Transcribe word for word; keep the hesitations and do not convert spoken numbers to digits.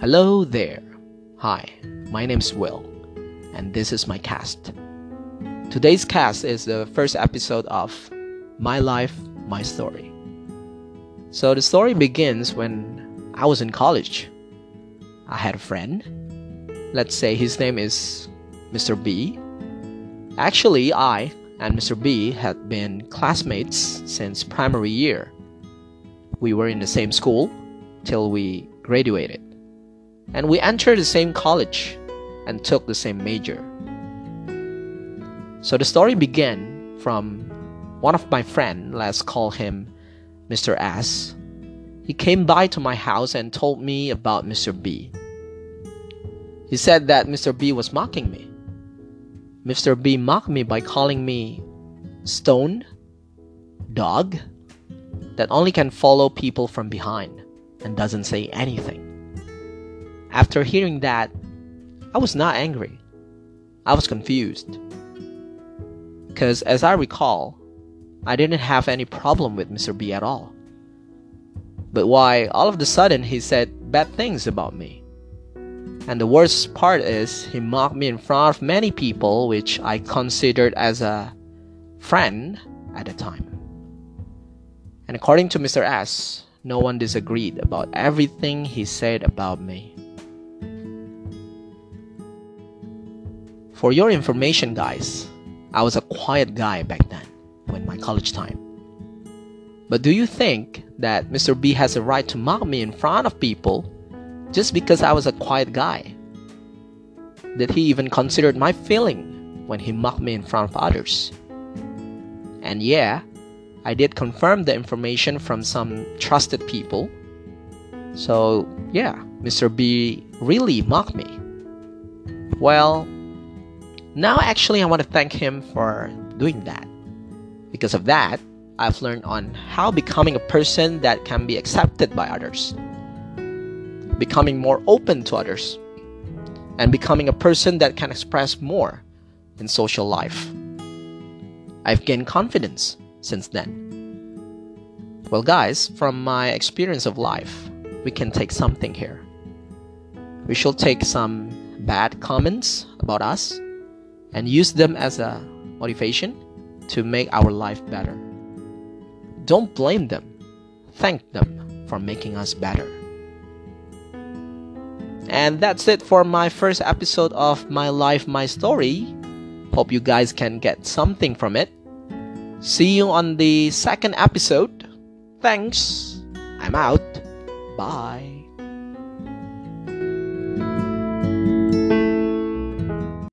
Hello there. Hi, my name's Will, and this is my cast. Today's cast is the first episode of My Life, My Story. So the story begins when I was in college. I had a friend. Let's say his name is Mister B. Actually, I and Mister B had been classmates since primary year. We were in the same school till we graduated. And we entered the same college and took the same major. So the story began from one of my friends, let's call him Mister S. He came by to my house and told me about Mister B. He said that Mister B was mocking me. Mister B mocked me by calling me stone, dog, that only can follow people from behind and doesn't say anything. After hearing that, I was not angry. I was confused. Because as I recall, I didn't have any problem with Mister B at all. But why all of a sudden he said bad things about me? And the worst part is he mocked me in front of many people, which I considered as a friend at the time. And according to Mister S, no one disagreed about everything he said about me. For your information, guys, I was a quiet guy back then, when my college time. But do you think that Mister B has a right to mock me in front of people just because I was a quiet guy? Did he even consider my feeling when he mocked me in front of others? And yeah, I did confirm the information from some trusted people. So yeah, Mister B really mocked me. Well, now actually I want to thank him for doing that. Because of that, I've learned on how becoming a person that can be accepted by others, becoming more open to others, and becoming a person that can express more in social life. I've gained confidence since then. Well, guys, from my experience of life, we can take something here. We shall take some bad comments about us and use them as a motivation to make our life better. Don't blame them. Thank them for making us better. And that's it for my first episode of My Life, My Story. Hope you guys can get something from it. See you on the second episode. Thanks. I'm out. Bye.